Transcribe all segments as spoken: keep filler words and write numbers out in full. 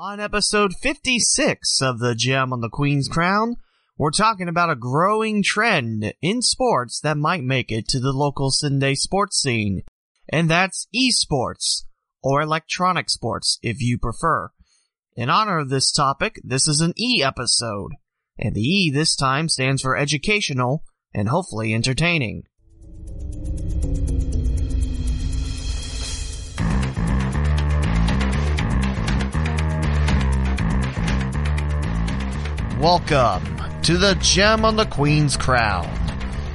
On episode fifty-six of The Gem on the Queen's Crown, we're talking about a growing trend in sports that might make it to the local Sunday sports scene, and that's esports, or electronic sports if you prefer. In honor of this topic, this is an E episode, and the E this time stands for educational and hopefully entertaining. Welcome to The Gem on the Queen's Crown,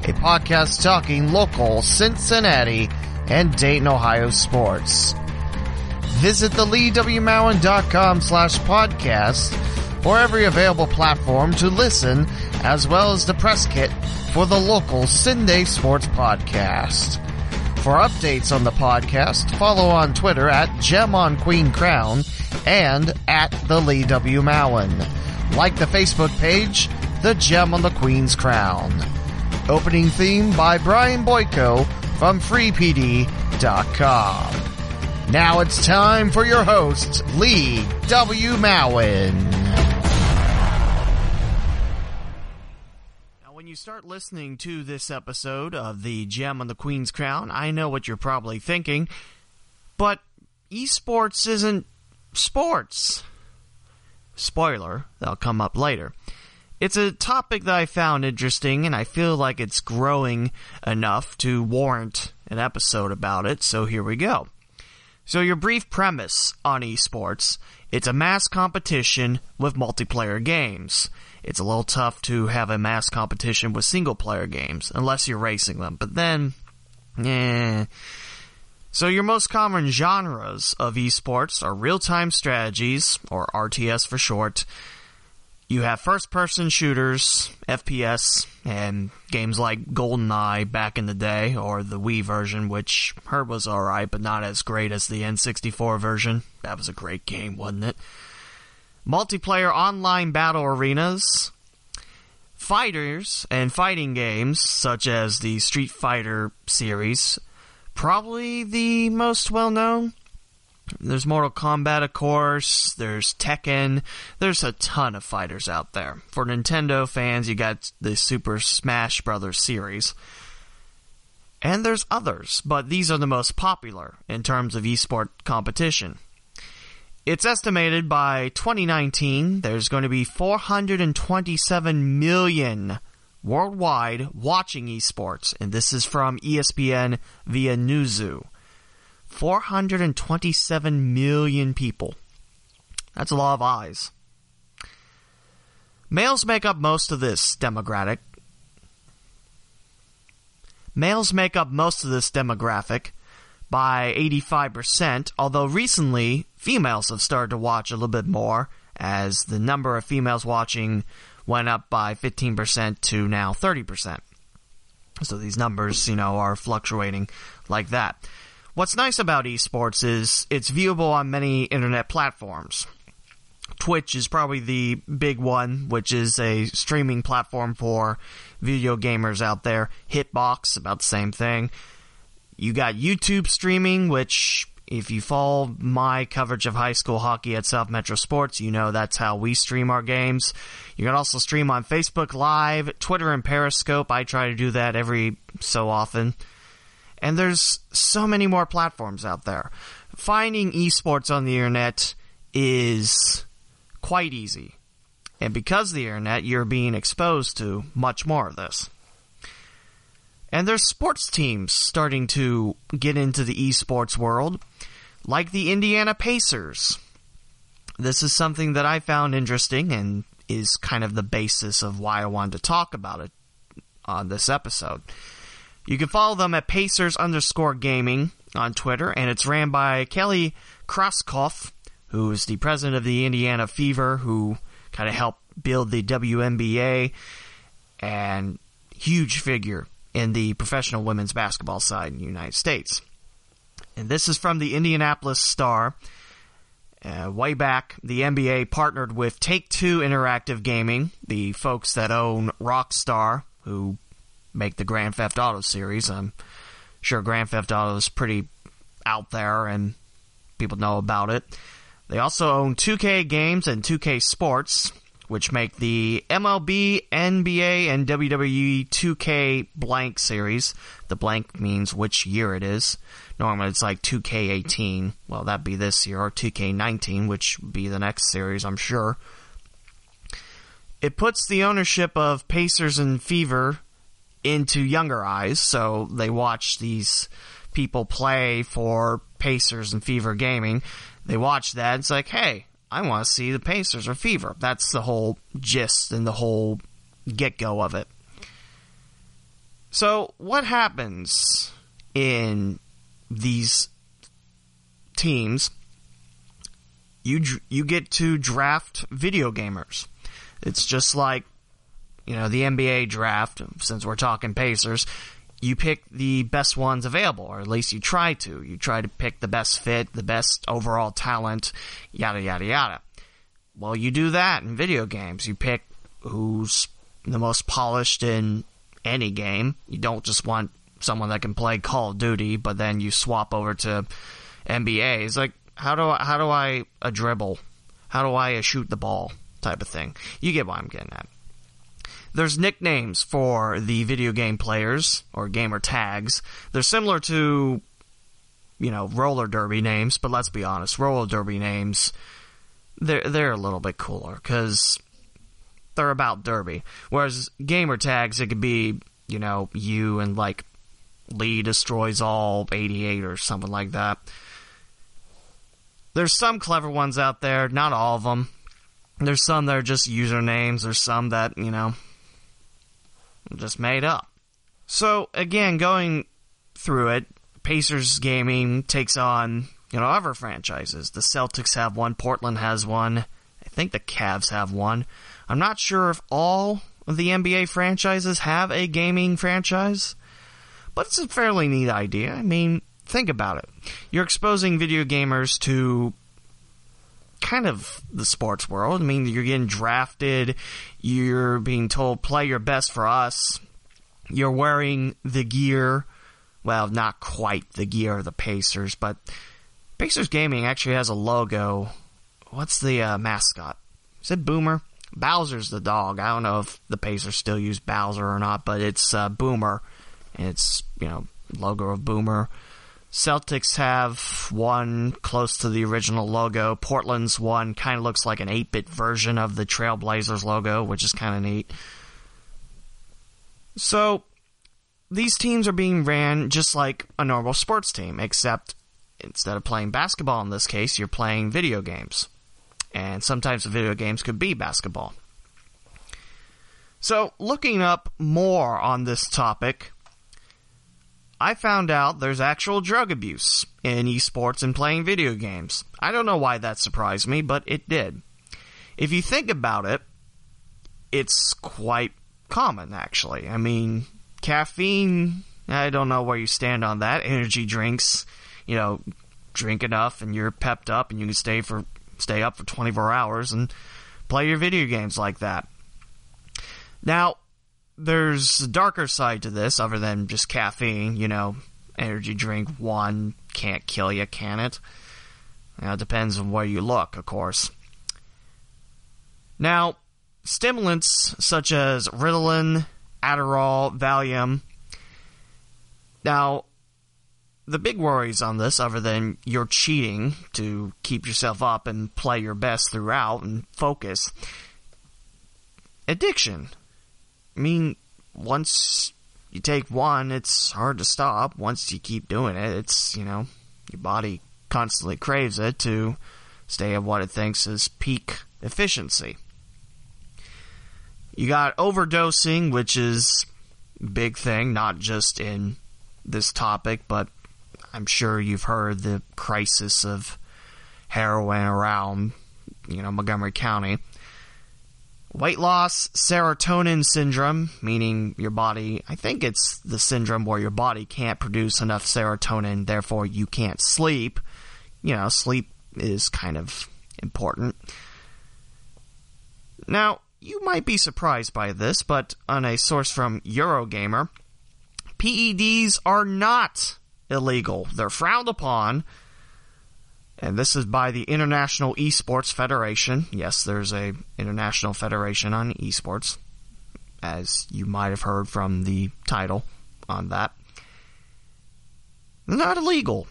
a podcast talking local Cincinnati and Dayton, Ohio sports. Visit the Lee W Mowen dot com slash podcast or every available platform to listen, as well as the press kit for the local Sunday sports podcast. For updates on the podcast, follow on Twitter at Gem on Queen Crown and at the Lee W. Mowen. Like the Facebook page, The Gem on the Queen's Crown. Opening theme by Brian Boyko from free p d dot com. Now it's time for your host, Lee W. Mowen. Now, when you start listening to this episode of The Gem on the Queen's Crown, I know what you're probably thinking, but esports isn't sports. Spoiler, that'll come up later. It's a topic that I found interesting, and I feel like it's growing enough to warrant an episode about it, so here we go. So your brief premise on esports, it's a mass competition with multiplayer games. It's a little tough to have a mass competition with single-player games, unless you're racing them, but then, eh... So your most common genres of esports are real-time strategies, or R T S for short. You have first-person shooters, F P S, and games like GoldenEye back in the day, or the Wii version, which heard was alright, but not as great as the N sixty-four version. That was a great game, wasn't it? Multiplayer online battle arenas. Fighters and fighting games, such as the Street Fighter series. Probably the most well-known. There's Mortal Kombat, of course. There's Tekken. There's a ton of fighters out there. For Nintendo fans, you got the Super Smash Brothers series. And there's others, but these are the most popular in terms of esport competition. It's estimated by twenty nineteen, there's going to be four hundred twenty-seven million worldwide watching esports, and this is from E S P N via New Zoo. four hundred twenty-seven million people. That's a lot of eyes. Males make up most of this demographic. Males make up most of this demographic by eighty-five percent, although recently females have started to watch a little bit more, as the number of females watching went up by fifteen percent to now thirty percent. So these numbers, you know, are fluctuating like that. What's nice about esports is it's viewable on many internet platforms. Twitch is probably the big one, which is a streaming platform for video gamers out there. Hitbox, about the same thing. You got YouTube streaming, which, if you follow my coverage of high school hockey at South Metro Sports, you know that's how we stream our games. You can also stream on Facebook Live, Twitter, and Periscope. I try to do that every so often. And there's so many more platforms out there. Finding esports on the internet is quite easy. And because of the internet, you're being exposed to much more of this. And there's sports teams starting to get into the esports world, like the Indiana Pacers. This is something that I found interesting and is kind of the basis of why I wanted to talk about it on this episode. You can follow them at Pacers underscore gaming on Twitter, and it's ran by Kelly Kroskopf, who is the president of the Indiana Fever, who kind of helped build the W N B A, and huge figure in the professional women's basketball side in the United States. And this is from the Indianapolis Star. Uh, way back, the N B A partnered with Take Two Interactive Gaming, the folks that own Rockstar, who make the Grand Theft Auto series. I'm sure Grand Theft Auto is pretty out there, and people know about it. They also own two K Games and two K Sports, which make the M L B, N B A, and W W E two K blank series. The blank means which year it is. Normally it's like two K eighteen. Well, that'd be this year, or two K nineteen, which would be the next series, I'm sure. It puts the ownership of Pacers and Fever into younger eyes, so they watch these people play for Pacers and Fever Gaming. They watch that, and it's like, hey, I want to see the Pacers or Fever. That's the whole gist and the whole get-go of it. So, what happens in these teams? You you get to draft video gamers. It's just like, you know, the N B A draft, since we're talking Pacers. You pick the best ones available, or at least you try to. You try to pick the best fit, the best overall talent, yada, yada, yada. Well, you do that in video games. You pick who's the most polished in any game. You don't just want someone that can play Call of Duty, but then you swap over to N B A. It's like, how do I, how do I a dribble? How do I a shoot the ball type of thing? You get what I'm getting at. There's nicknames for the video game players, or gamer tags. They're similar to, you know, roller derby names, but let's be honest, roller derby names, they're, they're a little bit cooler, because they're about derby. Whereas gamer tags, it could be, you know, you and, like, Lee Destroys All eighty-eight or something like that. There's some clever ones out there, not all of them. There's some that are just usernames, there's some that, you know, just made up. So, again, going through it, Pacers Gaming takes on, you know, other franchises. The Celtics have one, Portland has one, I think the Cavs have one. I'm not sure if all of the N B A franchises have a gaming franchise, but it's a fairly neat idea. I mean, think about it. You're exposing video gamers to kind of the sports world. I mean, you're getting drafted, you're being told, play your best for us, you're wearing the gear, well, not quite the gear of the Pacers, but Pacers Gaming actually has a logo. What's the uh, mascot? Is it Boomer? Bowser's the dog. I don't know if the Pacers still use Bowser or not, but it's uh, Boomer, and it's, you know, logo of Boomer. Celtics have one close to the original logo. Portland's one kind of looks like an eight-bit version of the Trailblazers logo, which is kind of neat. So, these teams are being ran just like a normal sports team, except instead of playing basketball in this case, you're playing video games. And sometimes the video games could be basketball. So, looking up more on this topic, I found out there's actual drug abuse in esports and playing video games. I don't know why that surprised me, but it did. If you think about it, it's quite common, actually. I mean, caffeine, I don't know where you stand on that. Energy drinks, you know, drink enough and you're pepped up and you can stay for stay up for twenty-four hours and play your video games like that. Now, there's a darker side to this, other than just caffeine, you know, energy drink, one, can't kill you, can it? You know, it depends on where you look, of course. Now, stimulants such as Ritalin, Adderall, Valium. Now, the big worries on this, other than you're cheating to keep yourself up and play your best throughout and focus, addiction. I mean, once you take one, it's hard to stop. Once you keep doing it, it's, you know, your body constantly craves it to stay at what it thinks is peak efficiency. You got overdosing, which is a big thing, not just in this topic, but I'm sure you've heard the crisis of heroin around, you know, Montgomery County. Weight loss, serotonin syndrome, meaning your body, I think it's the syndrome where your body can't produce enough serotonin, therefore you can't sleep. You know, sleep is kind of important. Now, you might be surprised by this, but on a source from Eurogamer, P E Ds are not illegal. They're frowned upon. And this is by the International Esports Federation. Yes, there's a international federation on esports, as you might have heard from the title on that. They're not illegal.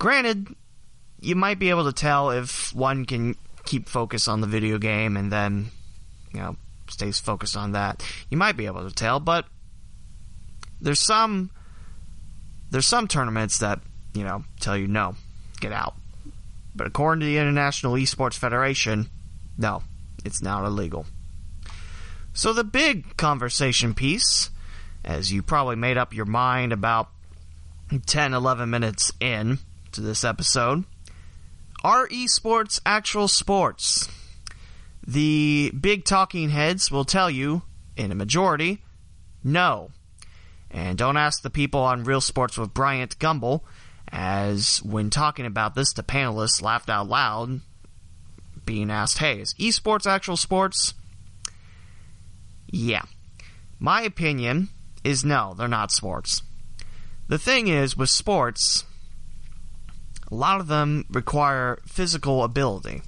Granted, you might be able to tell if one can keep focus on the video game and then, you know, stays focused on that. You might be able to tell, but there's some there's some tournaments that, you know, tell you no, get out. But according to the International Esports Federation, no, it's not illegal. So the big conversation piece, as you probably made up your mind about ten, eleven minutes in to this episode, are esports actual sports? The big talking heads will tell you, in a majority, no. And don't ask the people on Real Sports with Bryant Gumbel, as when talking about this, the panelists laughed out loud, being asked, hey, is esports actual sports? Yeah. My opinion is no, they're not sports. The thing is, with sports, a lot of them require physical ability.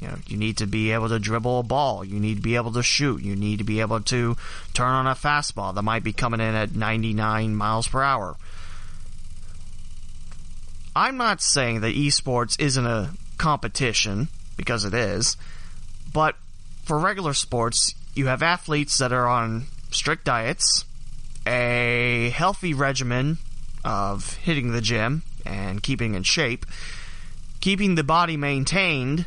You know, you need to be able to dribble a ball. You need to be able to shoot. You need to be able to turn on a fastball that might be coming in at ninety-nine miles per hour. I'm not saying that esports isn't a competition, because it is, but for regular sports, you have athletes that are on strict diets, a healthy regimen of hitting the gym and keeping in shape, keeping the body maintained,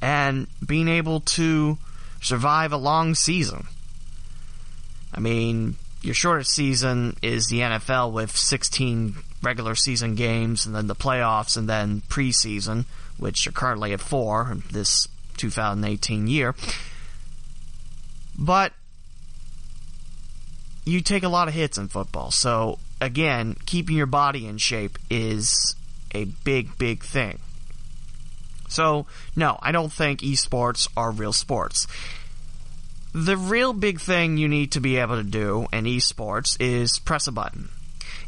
and being able to survive a long season. I mean, your shortest season is the N F L with sixteen regular season games, and then the playoffs, and then preseason, which are currently at four in this two thousand eighteen year. But you take a lot of hits in football, so again, keeping your body in shape is a big, big thing. So, no, I don't think esports are real sports. The real big thing you need to be able to do in esports is press a button.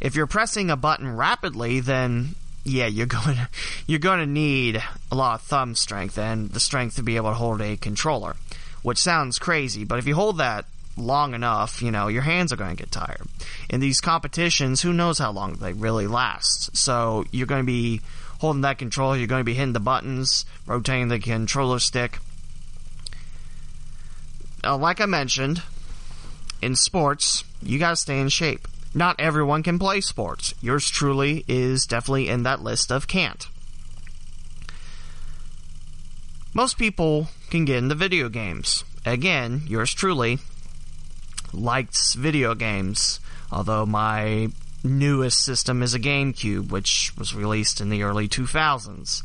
If you're pressing a button rapidly, then, yeah, you're going to, you're going to need a lot of thumb strength and the strength to be able to hold a controller, which sounds crazy, but if you hold that long enough, you know, your hands are going to get tired. In these competitions, who knows how long they really last. So you're going to be holding that controller, you're going to be hitting the buttons, rotating the controller stick. Now, like I mentioned, in sports, you got to stay in shape. Not everyone can play sports. Yours truly is definitely in that list of can't. Most people can get into video games. Again, yours truly likes video games, although my newest system is a GameCube, which was released in the early two thousands.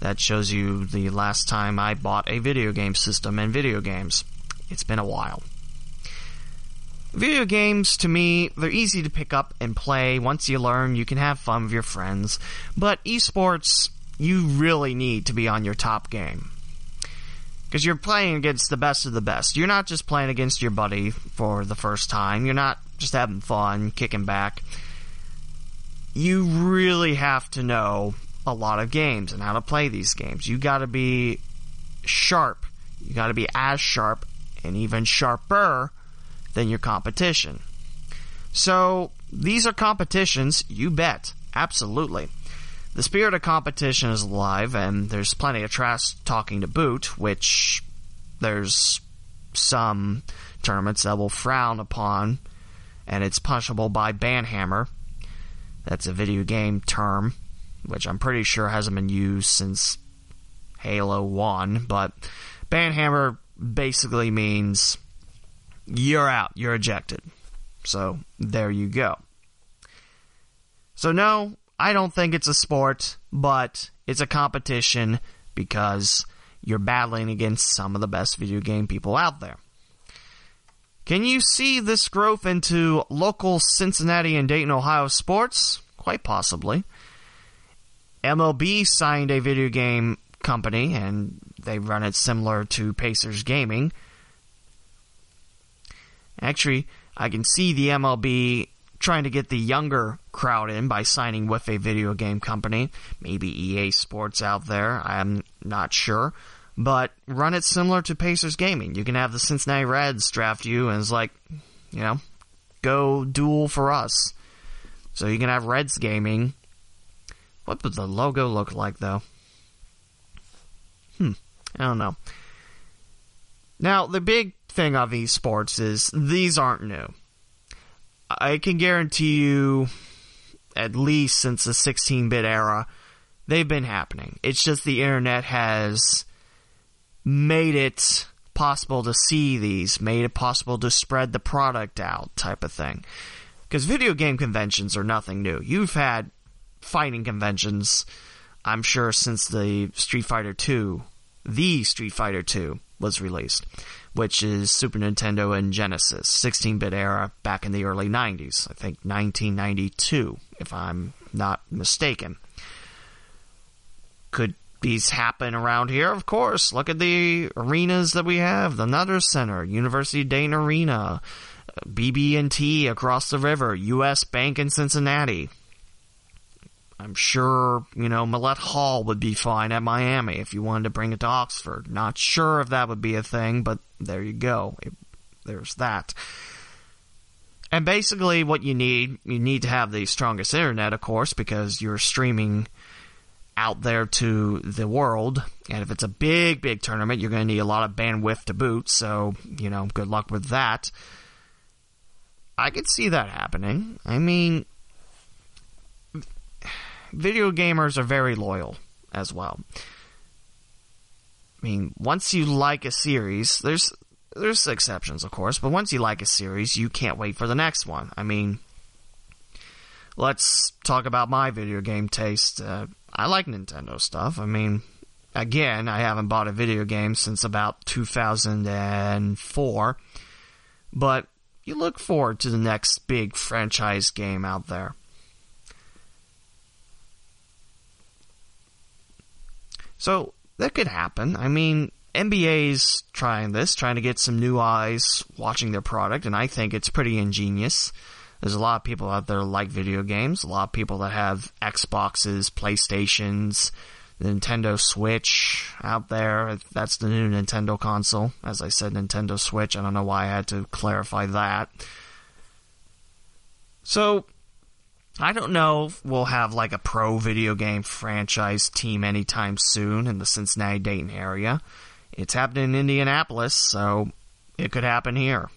That shows you the last time I bought a video game system and video games. It's been a while. Video games, to me, they're easy to pick up and play. Once you learn, you can have fun with your friends. But esports, you really need to be on your top game, because you're playing against the best of the best. You're not just playing against your buddy for the first time. You're not just having fun, kicking back. You really have to know a lot of games and how to play these games. You got to be sharp. You got to be as sharp and even sharper than your competition. So these are competitions, you bet. Absolutely. The spirit of competition is alive, and there's plenty of trash talking to boot, which there's some tournaments that will frown upon, and it's punishable by banhammer. That's a video game term, which I'm pretty sure hasn't been used since Halo one, but banhammer basically means you're out, you're ejected. So, there you go. So, no, I don't think it's a sport, but it's a competition because you're battling against some of the best video game people out there. Can you see this growth into local Cincinnati and Dayton, Ohio sports? Quite possibly. M L B signed a video game company, and they run it similar to Pacers Gaming. Actually, I can see the M L B trying to get the younger crowd in by signing with a video game company. Maybe E A Sports out there, I'm not sure. But run it similar to Pacers Gaming. You can have the Cincinnati Reds draft you, and it's like, you know, go duel for us. So you can have Reds Gaming. What would the logo look like, though? Hmm, I don't know. Now, the big thing of esports is these aren't new. I can guarantee you, at least since the sixteen-bit era, they've been happening. It's just the internet has made it possible to see these, made it possible to spread the product out type of thing. Because video game conventions are nothing new. You've had fighting conventions, I'm sure, since the Street Fighter two, the Street Fighter two was released, which is Super Nintendo and Genesis, sixteen-bit era back in the early nineties, I think nineteen ninety-two, if I'm not mistaken. Could these happen around here? Of course. Look at the arenas that we have. The Nutter Center, University Dayton Arena, B B and T across the river, U S Bank in Cincinnati. I'm sure, you know, Millett Hall would be fine at Miami if you wanted to bring it to Oxford. Not sure if that would be a thing, but there you go. It, there's that. And basically what you need, you need to have the strongest internet, of course, because you're streaming out there to the world. And if it's a big, big tournament, you're going to need a lot of bandwidth to boot. So, you know, good luck with that. I could see that happening. I mean, video gamers are very loyal as well. I mean, once you like a series, there's there's exceptions, of course, but once you like a series, you can't wait for the next one. I mean, let's talk about my video game taste. Uh, I like Nintendo stuff. I mean, again, I haven't bought a video game since about two thousand four, but you look forward to the next big franchise game out there. So, that could happen. I mean, N B A's trying this, trying to get some new eyes watching their product, and I think it's pretty ingenious. There's a lot of people out there that like video games, a lot of people that have Xboxes, PlayStations, the Nintendo Switch out there. That's the new Nintendo console. As I said, Nintendo Switch. I don't know why I had to clarify that. So, I don't know if we'll have like a pro video game franchise team anytime soon in the Cincinnati-Dayton area. It's happening in Indianapolis, so it could happen here.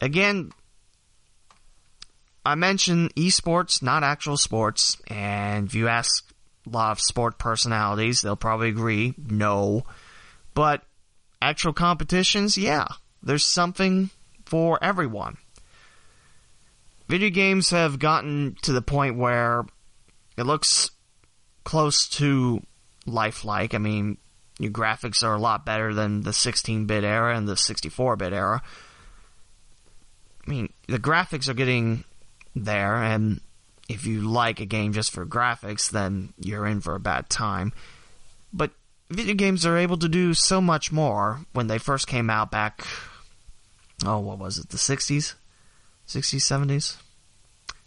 Again, I mentioned esports, not actual sports, and if you ask a lot of sport personalities, they'll probably agree, no. But actual competitions, yeah, there's something for everyone. Video games have gotten to the point where it looks close to lifelike. I mean, your graphics are a lot better than the sixteen-bit era and the sixty-four-bit era. I mean, the graphics are getting there, and if you like a game just for graphics, then you're in for a bad time. But video games are able to do so much more. When they first came out back, oh, what was it, the sixties? sixties, seventies.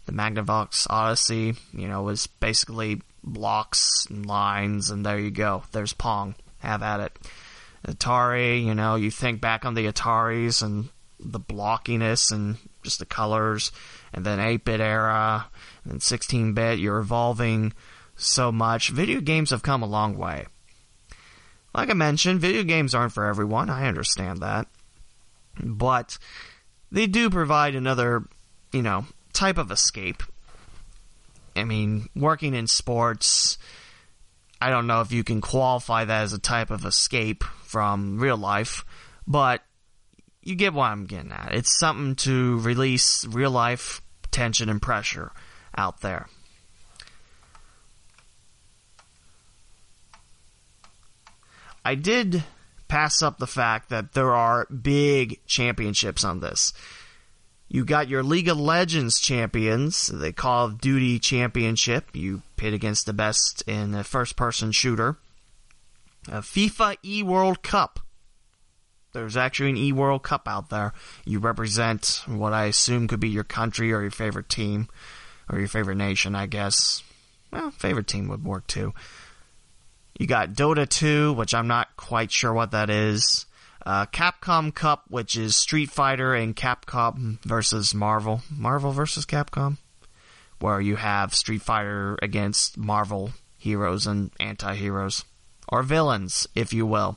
The Magnavox Odyssey, you know, was basically blocks and lines, and there you go. There's Pong. Have at it. Atari, you know, you think back on the Ataris and the blockiness and just the colors, and then eight-bit era, and then sixteen-bit, you're evolving so much. Video games have come a long way. Like I mentioned, video games aren't for everyone. I understand that. But they do provide another, you know, type of escape. I mean, working in sports, I don't know if you can qualify that as a type of escape from real life, but you get what I'm getting at. It's something to release real life tension and pressure out there. I did pass up the fact that there are big championships on this. You got your League of Legends champions, the Call of Duty championship. You pit against the best in a first-person shooter. A FIFA eWorld Cup. There's actually an E-World Cup out there. You represent what I assume could be your country or your favorite team. Or your favorite nation, I guess. Well, favorite team would work too. You got Dota two, which I'm not quite sure what that is. Uh, Capcom Cup, which is Street Fighter and Capcom versus Marvel. Marvel versus Capcom? Where you have Street Fighter against Marvel heroes and anti-heroes. Or villains, if you will.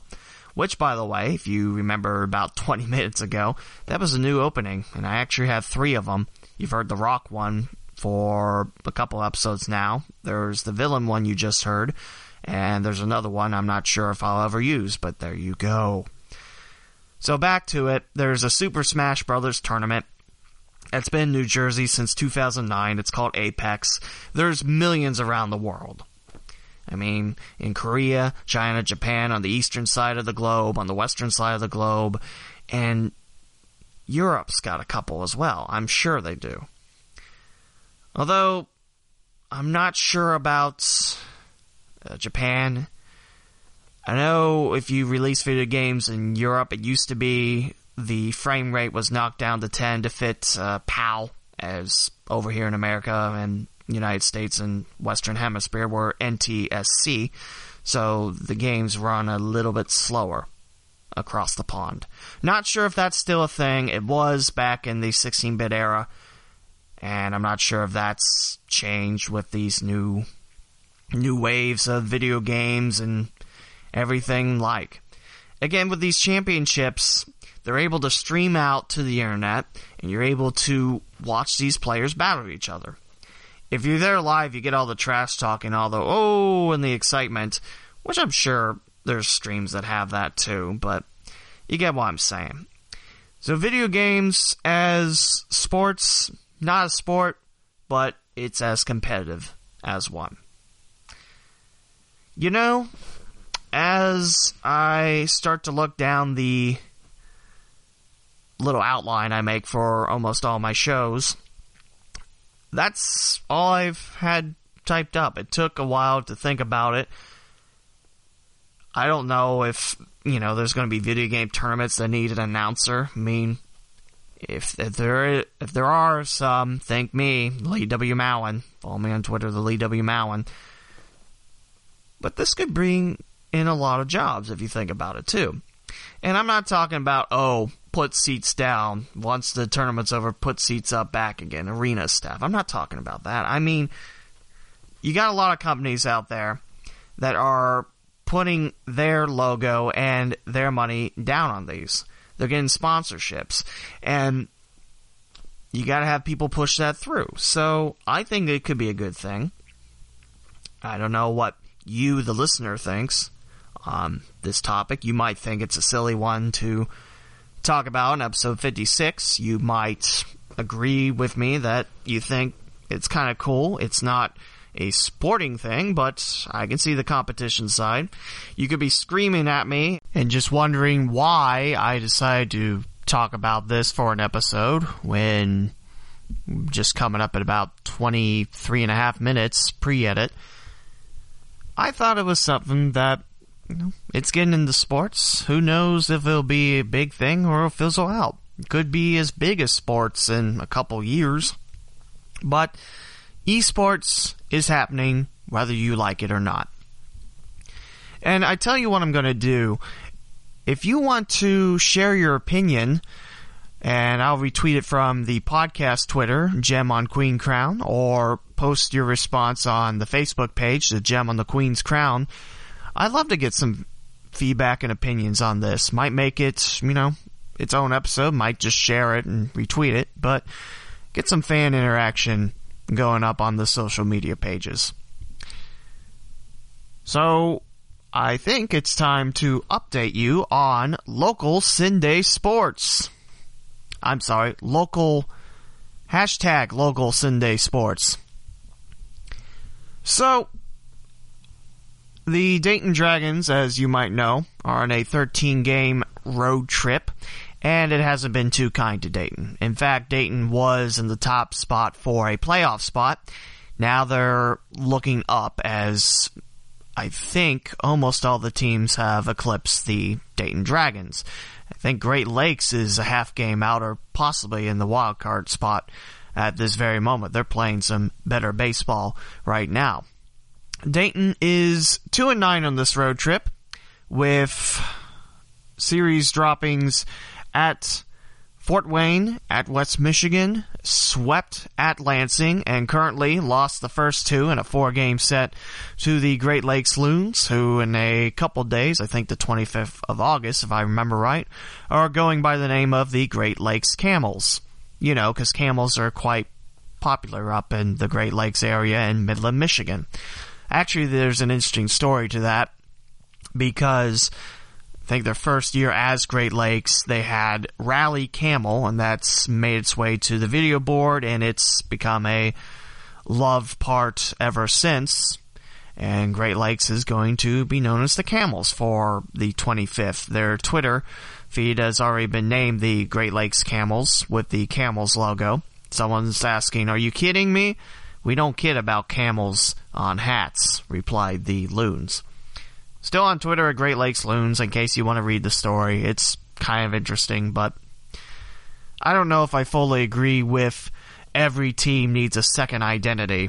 Which, by the way, if you remember about twenty minutes ago, that was a new opening. And I actually have three of them. You've heard the Rock one for a couple episodes now. There's the villain one you just heard. And there's another one I'm not sure if I'll ever use, but there you go. So back to it. There's a Super Smash Brothers tournament. It's been in New Jersey since two thousand nine. It's called Apex. There's millions around the world. I mean, in Korea, China, Japan, on the eastern side of the globe, on the western side of the globe, and Europe's got a couple as well. I'm sure they do. Although, I'm not sure about uh, Japan. I know if you release video games in Europe, it used to be the frame rate was knocked down to ten to fit uh, PAL, as over here in America and United States and Western Hemisphere were N T S C, so the games run a little bit slower across the pond. Not sure if that's still a thing. It was back in the sixteen-bit era. And I'm not sure if that's changed with these new new waves of video games and everything like. Again, with these championships, they're able to stream out to the internet, and you're able to watch these players battle each other. If you're there live, you get all the trash talk and all the, oh, and the excitement, which I'm sure there's streams that have that too, but you get what I'm saying. So video games as sports... Not a sport, but it's as competitive as one. You know, as I start to look down the little outline I make for almost all my shows, that's all I've had typed up. It took a while to think about it. I don't know if, you know, there's going to be video game tournaments that need an announcer. I mean... If, if there if there are some, thank me, Lee W. Mowen. Follow me on Twitter, the Lee W. Mowen. But this could bring in a lot of jobs if you think about it too. And I'm not talking about, oh, put seats down. Once the tournament's over, put seats up back again, arena stuff. I'm not talking about that. I mean, you got a lot of companies out there that are putting their logo and their money down on these. They're getting sponsorships, and you got to have people push that through. So I think it could be a good thing. I don't know what you, the listener, thinks on this topic. You might think it's a silly one to talk about in episode fifty-six. You might agree with me that you think it's kind of cool. It's not a sporting thing, but I can see the competition side. You could be screaming at me and just wondering why I decided to talk about this for an episode when just coming up at about twenty-three and a half minutes pre-edit. I thought it was something that, you know, it's getting into sports. Who knows if it'll be a big thing or it'll fizzle out. It could be as big as sports in a couple years. But esports is happening whether you like it or not. And I tell you what I'm going to do. If you want to share your opinion, and I'll retweet it from the podcast Twitter, Gem on Queen Crown, or post your response on the Facebook page, The Gem on the Queen's Crown, I'd love to get some feedback and opinions on this. Might make it, you know, its own episode. Might just share it and retweet it. But get some fan interaction going up on the social media pages. So I think it's time to update you on local Sunday sports. I'm sorry, local, hashtag local Sunday sports. So the Dayton Dragons, as you might know, are on a thirteen game road trip, and it hasn't been too kind to Dayton. In fact, Dayton was in the top spot for a playoff spot. Now they're looking up as I think almost all the teams have eclipsed the Dayton Dragons. I think Great Lakes is a half game out or possibly in the wild card spot at this very moment. They're playing some better baseball right now. Dayton is two and nine on this road trip, with series droppings at Fort Wayne, at West Michigan, swept at Lansing, and currently lost the first two in a four-game set to the Great Lakes Loons, who in a couple days, I think the twenty-fifth of August, if I remember right, are going by the name of the Great Lakes Camels. You know, because camels are quite popular up in the Great Lakes area in Midland, Michigan. Actually, there's an interesting story to that, because I think their first year as Great Lakes, they had Rally Camel, and that's made its way to the video board, and it's become a loved part ever since. And Great Lakes is going to be known as the Camels for the twenty-fifth. Their Twitter feed has already been named the Great Lakes Camels with the Camels logo. Someone's asking, "Are you kidding me? We don't kid about camels on hats," replied the Loons. Still on Twitter at Great Lakes Loons, in case you want to read the story. It's kind of interesting, but I don't know if I fully agree with every team needs a second identity.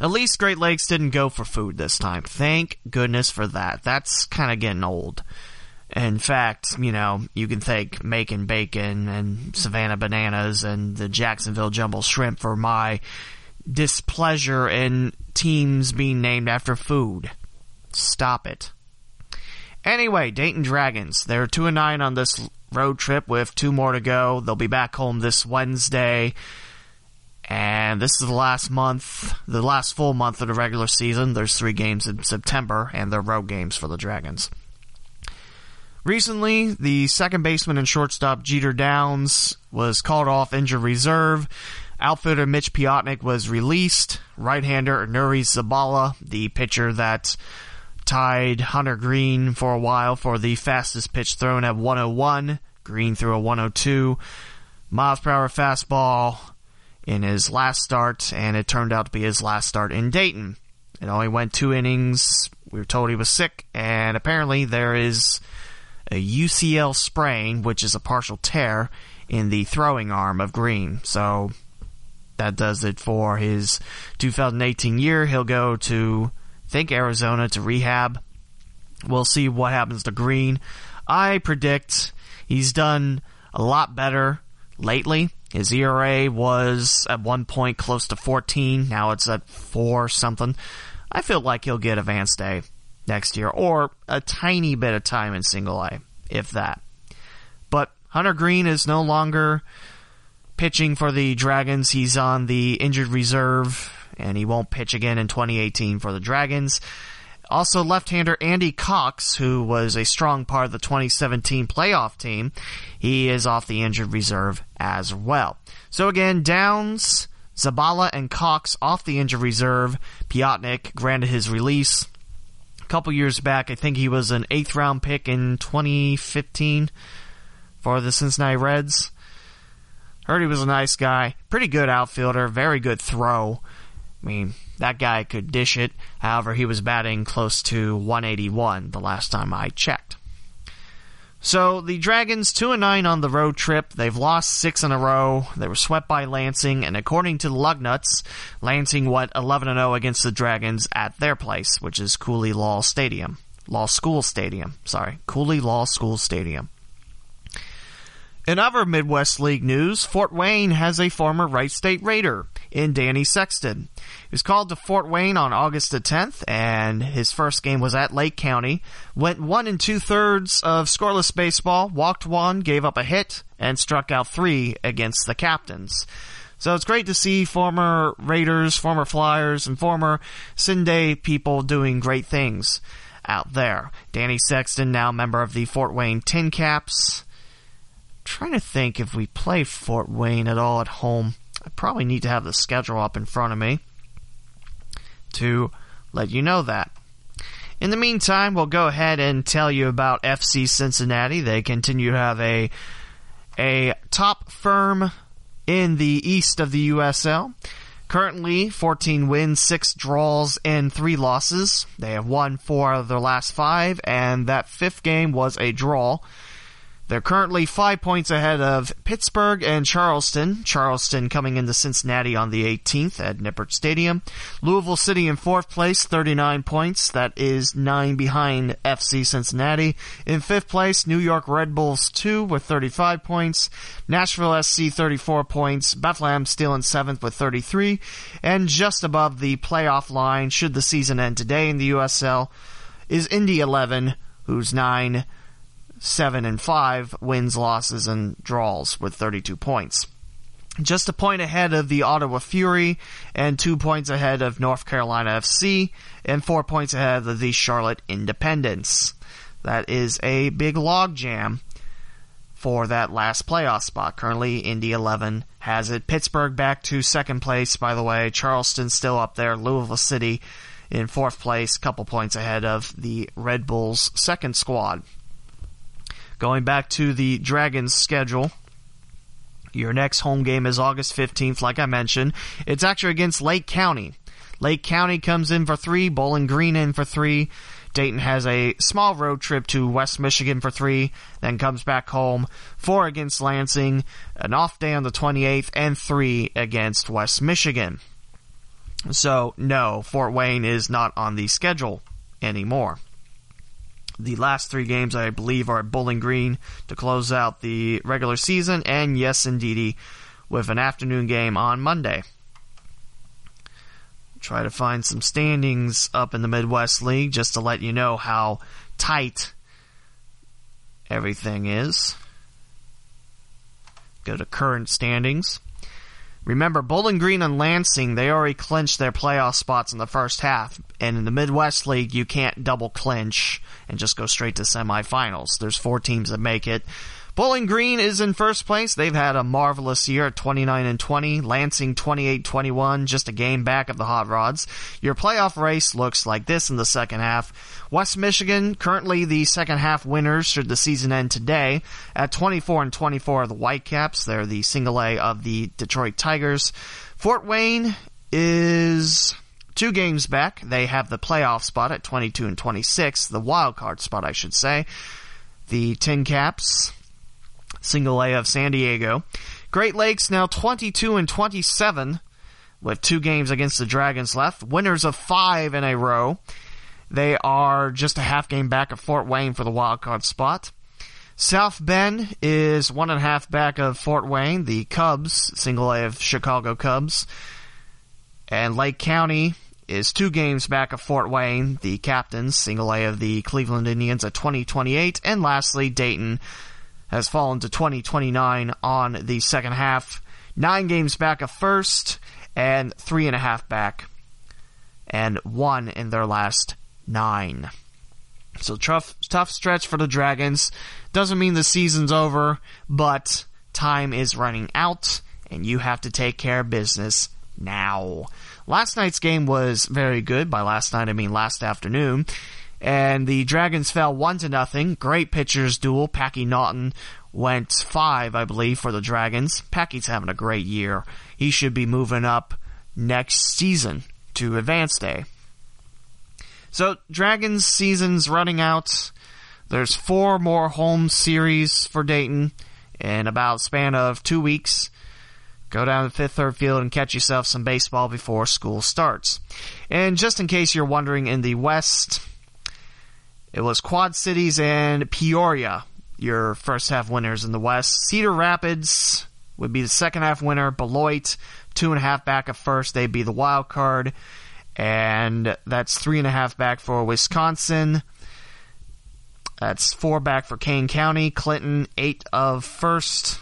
At least Great Lakes didn't go for food this time. Thank goodness for that. That's kind of getting old. In fact, you know, you can thank Macon Bacon and Savannah Bananas and the Jacksonville Jumbo Shrimp for my displeasure in teams being named after food. Stop it. Anyway, Dayton Dragons. They're two and nine on this road trip with two more to go. They'll be back home this Wednesday. And this is the last month, the last full month of the regular season. There's three games in September, and they're road games for the Dragons. Recently, the second baseman and shortstop Jeter Downs was called off injured reserve. Outfielder Mitch Piotnik was released. Right-hander Nuri Zabala, the pitcher that tied Hunter Green for a while for the fastest pitch thrown at one oh one. Green threw a one oh two. Miles per hour fastball in his last start, and it turned out to be his last start in Dayton. It only went two innings. We were told he was sick, and apparently there is a U C L sprain, which is a partial tear in the throwing arm of Green. So that does it for his two thousand eighteen year. He'll go to, I think, Arizona to rehab. We'll see what happens to Green. I predict he's done a lot better lately. His E R A was at one point close to fourteen. Now it's at four something. I feel like he'll get Advanced Day next year, or a tiny bit of time in Single A, if that. But Hunter Green is no longer pitching for the Dragons. He's on the injured reserve, and he won't pitch again in twenty eighteen for the Dragons. Also, left-hander Andy Cox, who was a strong part of the twenty seventeen playoff team, he is off the injured reserve as well. So again, Downs, Zabala, and Cox off the injured reserve. Piotnik granted his release. A couple years back, I think he was an eighth-round pick in twenty fifteen for the Cincinnati Reds. Heard he was a nice guy. Pretty good outfielder. Very good throw. I mean, that guy could dish it. However, he was batting close to one eighty-one the last time I checked. So, the Dragons two and nine on the road trip. They've lost six in a row. They were swept by Lansing, and according to the Lugnuts, Lansing went eleven and oh against the Dragons at their place, which is Cooley Law Stadium. Law School Stadium. Sorry. Cooley Law School Stadium. In other Midwest League news, Fort Wayne has a former Wright State Raider in Danny Sexton. He was called to Fort Wayne on August the tenth, and his first game was at Lake County. Went one and two-thirds of scoreless baseball, walked one, gave up a hit, and struck out three against the Captains. So it's great to see former Raiders, former Flyers, and former Sinday people doing great things out there. Danny Sexton, now member of the Fort Wayne Tin Caps. Trying to think if we play Fort Wayne at all at home. I probably need to have the schedule up in front of me to let you know that. In the meantime, we'll go ahead and tell you about F C Cincinnati. They continue to have a a top firm in the east of the U S L. Currently, fourteen wins, six draws, and three losses. They have won four out of their last five, and that fifth game was a draw. They're currently five points ahead of Pittsburgh and Charleston. Charleston coming into Cincinnati on the eighteenth at Nippert Stadium. Louisville City in fourth place, thirty-nine points. That is nine behind F C Cincinnati. In fifth place, New York Red Bulls two with thirty-five points. Nashville S C thirty-four points. Bethlehem still in seventh with thirty-three. And just above the playoff line, should the season end today in the U S L, is Indy eleven, who's nine. Seven and five wins, losses, and draws with thirty-two points. Just a point ahead of the Ottawa Fury and two points ahead of North Carolina F C and four points ahead of the Charlotte Independents. That is a big logjam for that last playoff spot. Currently, Indy eleven has it. Pittsburgh back to second place, by the way. Charleston still up there. Louisville City in fourth place, couple points ahead of the Red Bulls' second squad. Going back to the Dragons' schedule, your next home game is August fifteenth, like I mentioned. It's actually against Lake County. Lake County comes in for three, Bowling Green in for three. Dayton has a small road trip to West Michigan for three, then comes back home. Four against Lansing, an off day on the twenty-eighth, and three against West Michigan. So, no, Fort Wayne is not on the schedule anymore. The last three games, I believe, are at Bowling Green to close out the regular season, and yes, indeedy, with an afternoon game on Monday. Try to find some standings up in the Midwest League just to let you know how tight everything is. Go to current standings. Remember, Bowling Green and Lansing, they already clinched their playoff spots in the first half. And in the Midwest League, you can't double clinch and just go straight to semifinals. There's four teams that make it. Bowling Green is in first place. They've had a marvelous year at twenty-nine and twenty. Lansing twenty-eight twenty-one, just a game back of the Hot Rods. Your playoff race looks like this in the second half. West Michigan, currently the second half winners should the season end today. At twenty-four and twenty-four are the Whitecaps. They're the single A of the Detroit Tigers. Fort Wayne is two games back. They have the playoff spot at twenty-two and twenty-six, the wild card spot, I should say. The Tin Caps, single A of San Diego. Great Lakes now twenty-two and twenty-seven with two games against the Dragons left. Winners of five in a row. They are just a half game back of Fort Wayne for the wild card spot. South Bend is one and a half back of Fort Wayne. The Cubs, single A of Chicago Cubs. And Lake County is two games back of Fort Wayne. The Captains, single A of the Cleveland Indians at twenty twenty-eight. And lastly, Dayton has fallen to twenty twenty-nine on the second half. Nine games back of first and three and a half back. And one in their last nine. So tough, tough stretch for the Dragons. Doesn't mean the season's over, but time is running out, and you have to take care of business now. Last night's game was very good. By last night, I mean last afternoon. And the Dragons fell one to nothing. Great pitchers duel. Packy Naughton went five, I believe, for the Dragons. Packy's having a great year. He should be moving up next season to Advance Day. So, Dragons' season's running out. There's four more home series for Dayton in about a span of two weeks. Go down to Fifth Third Field and catch yourself some baseball before school starts. And just in case you're wondering, in the West, it was Quad Cities and Peoria, your first half winners in the West. Cedar Rapids would be the second half winner. Beloit, two and a half back of first. They'd be the wild card. And that's three and a half back for Wisconsin. That's four back for Kane County. Clinton, eight of first.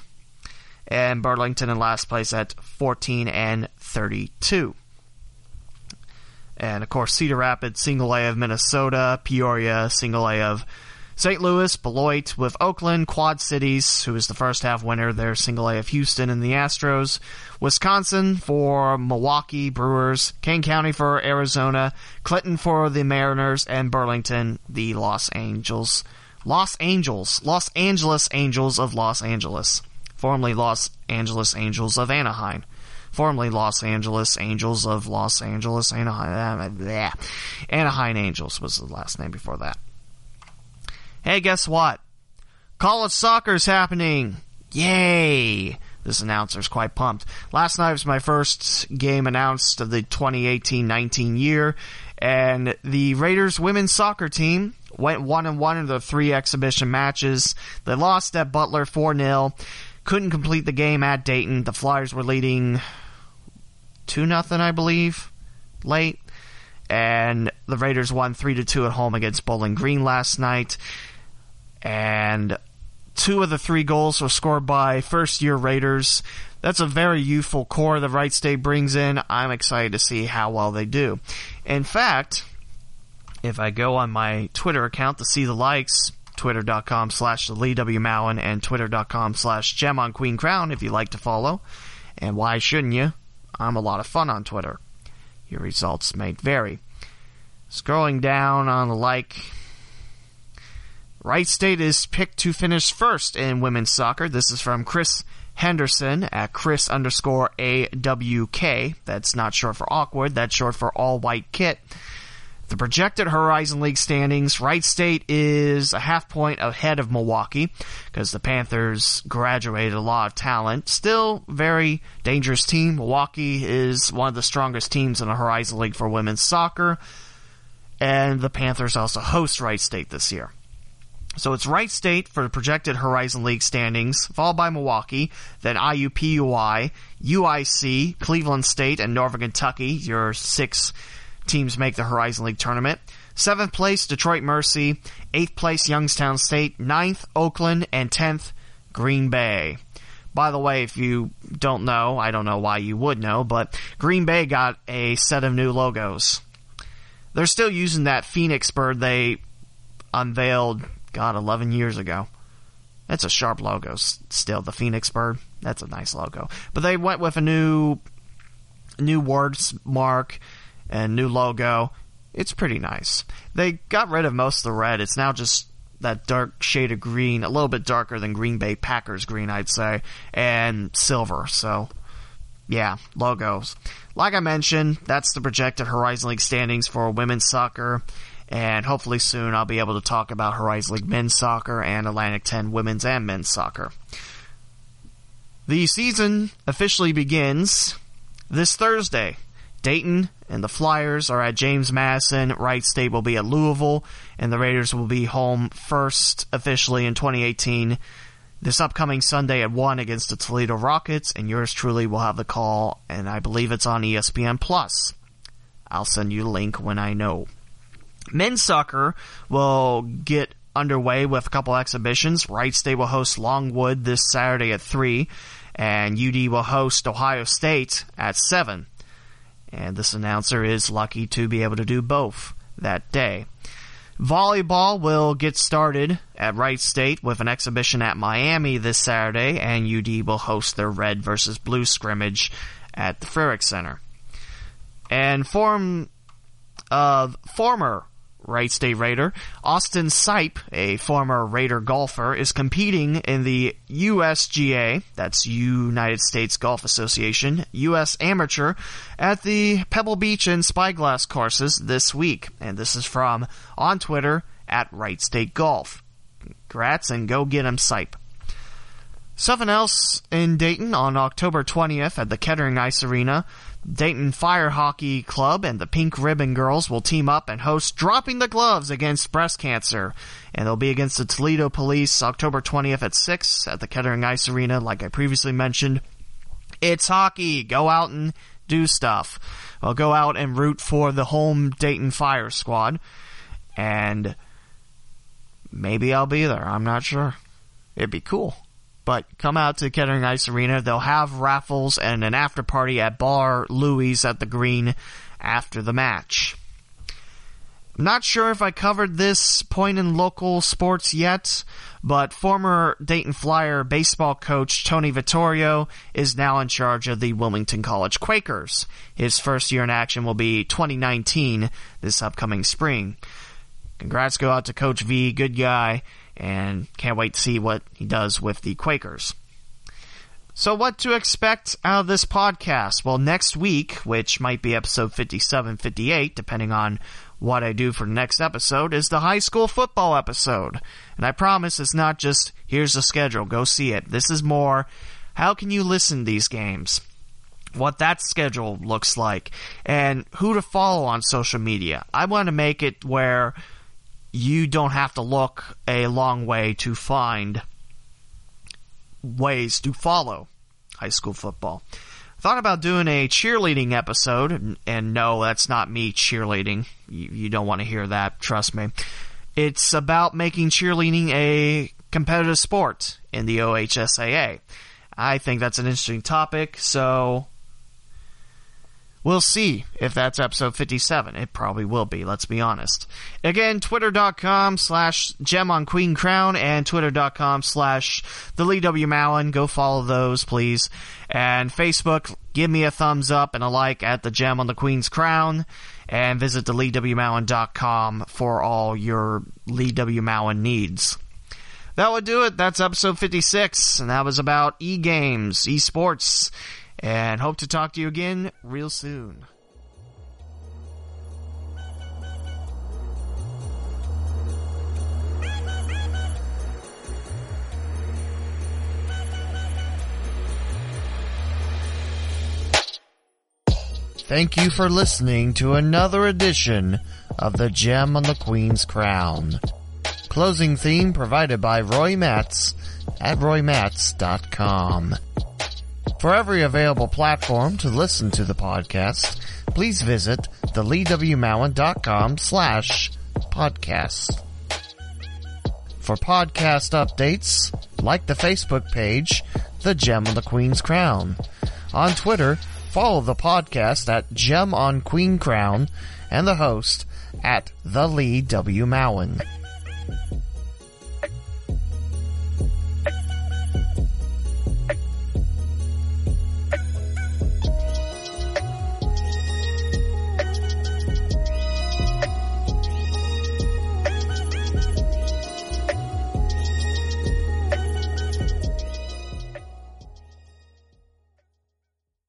And Burlington in last place at fourteen and thirty-two. And, of course, Cedar Rapids, single A of Minnesota. Peoria, single A of Saint Louis. Beloit with Oakland. Quad Cities, who is the first half winner, they're single A of Houston and the Astros. Wisconsin for Milwaukee Brewers. Kane County for Arizona. Clinton for the Mariners. And Burlington, the Los Angeles. Los Angeles. Los Angeles Angels of Los Angeles. Formerly Los Angeles Angels of Anaheim. formerly Los Angeles Angels of Los Angeles, Anaheim, bleh. Anaheim Angels was the last name before that. Hey, guess what? College soccer's happening! Yay! This announcer's quite pumped. Last night was my first game announced of the twenty eighteen nineteen year, and the Raiders women's soccer team went one and one in their three exhibition matches. They lost at Butler four nil, couldn't complete the game at Dayton. The Flyers were leading two nothing, I believe, late, and the Raiders won three to two at home against Bowling Green last night, and two of the three goals were scored by first-year Raiders. That's a very youthful core the Wright State brings in. I'm excited to see how well they do. In fact, if I go on my Twitter account to see the likes, twitter.com slash the Lee W. Mowen and twitter.com slash Gem on Queen Crown if you like to follow. And why shouldn't you? I'm a lot of fun on Twitter. Your results may vary. Scrolling down on the like, Wright State is picked to finish first in women's soccer. This is from Chris Henderson at Chris underscore A W K. That's not short for awkward. That's short for all white kit. The projected Horizon League standings, Wright State is a half point ahead of Milwaukee because the Panthers graduated a lot of talent. Still very dangerous team. Milwaukee is one of the strongest teams in the Horizon League for women's soccer. And the Panthers also host Wright State this year. So it's Wright State for the projected Horizon League standings, followed by Milwaukee, then I U P U I, U I C, Cleveland State, and Northern Kentucky. Your six teams make the Horizon League tournament. Seventh place, Detroit Mercy. Eighth place, Youngstown State. Ninth, Oakland. And tenth, Green Bay. By the way, if you don't know, I don't know why you would know, but Green Bay got a set of new logos. They're still using that Phoenix bird they unveiled God, eleven years ago. That's a sharp logo. Still, the Phoenix Bird. That's a nice logo. But they went with a new, new words mark and new logo. It's pretty nice. They got rid of most of the red. It's now just that dark shade of green, a little bit darker than Green Bay Packers green, I'd say, and silver. So, yeah, logos. Like I mentioned, that's the projected Horizon League standings for women's soccer. And hopefully soon I'll be able to talk about Horizon League men's soccer and Atlantic ten women's and men's soccer. The season officially begins this Thursday. Dayton and the Flyers are at James Madison. Wright State will be at Louisville. And the Raiders will be home first officially in twenty eighteen. This upcoming Sunday at one against the Toledo Rockets. And yours truly will have the call. And I believe it's on E S P N plus. I'll send you the link when I know. Men's soccer will get underway with a couple exhibitions. Wright State will host Longwood this Saturday at three, and U D will host Ohio State at seven. And this announcer is lucky to be able to do both that day. Volleyball will get started at Wright State with an exhibition at Miami this Saturday, and U D will host their red versus blue scrimmage at the Frerick Center. And form of former Wright State Raider Austin Sipe, a former Raider golfer, is competing in the U S G A, that's United States Golf Association, U S Amateur, at the Pebble Beach and Spyglass courses this week. And this is from on Twitter at Wright State Golf. Congrats and go get him, Sipe. Something else in Dayton on October twentieth at the Kettering Ice Arena. Dayton Fire Hockey Club and the Pink Ribbon Girls will team up and host Dropping the Gloves Against Breast Cancer. And they'll be against the Toledo Police October twentieth at six at the Kettering Ice Arena, like I previously mentioned. It's hockey. Go out and do stuff. Well, go out and root for the home Dayton Fire Squad. And maybe I'll be there. I'm not sure. It'd be cool. But come out to Kettering Ice Arena. They'll have raffles and an after party at Bar Louie's at the Green after the match. I'm not sure if I covered this point in local sports yet, but former Dayton Flyer baseball coach Tony Vittorio is now in charge of the Wilmington College Quakers. His first year in action will be twenty nineteen this upcoming spring. Congrats go out to Coach V, good guy. And can't wait to see what he does with the Quakers. So what to expect out of this podcast? Well, next week, which might be episode fifty-seven, fifty-eight, depending on what I do for the next episode, is the high school football episode. And I promise it's not just, here's the schedule, go see it. This is more, how can you listen to these games? What that schedule looks like. And who to follow on social media. I want to make it where you don't have to look a long way to find ways to follow high school football. I thought about doing a cheerleading episode, and, and no, that's not me cheerleading. You, you don't want to hear that, trust me. It's about making cheerleading a competitive sport in the O H S A A. I think that's an interesting topic, so we'll see if that's episode fifty-seven. It probably will be, let's be honest. Again, twitter.com slash gem on Queen Crown and twitter.com slash the Lee W. Mowen. Go follow those, please. And Facebook, give me a thumbs up and a like at the Gem on the Queen's Crown. And visit the Lee W Mowen dot com for all your Lee W. Mowen needs. That would do it. That's episode fifty-six, and that was about e-games, esports, and hope to talk to you again real soon. Thank you for listening to another edition of The Gem on the Queen's Crown. Closing theme provided by Roy Matz at roy matz dot com. For every available platform to listen to the podcast, please visit the Lee W Mowen dot com slash podcast. For podcast updates, like the Facebook page, The Gem on the Queen's Crown. On Twitter, follow the podcast at Gem on Queen Crown and the host at the Lee W. Mowen.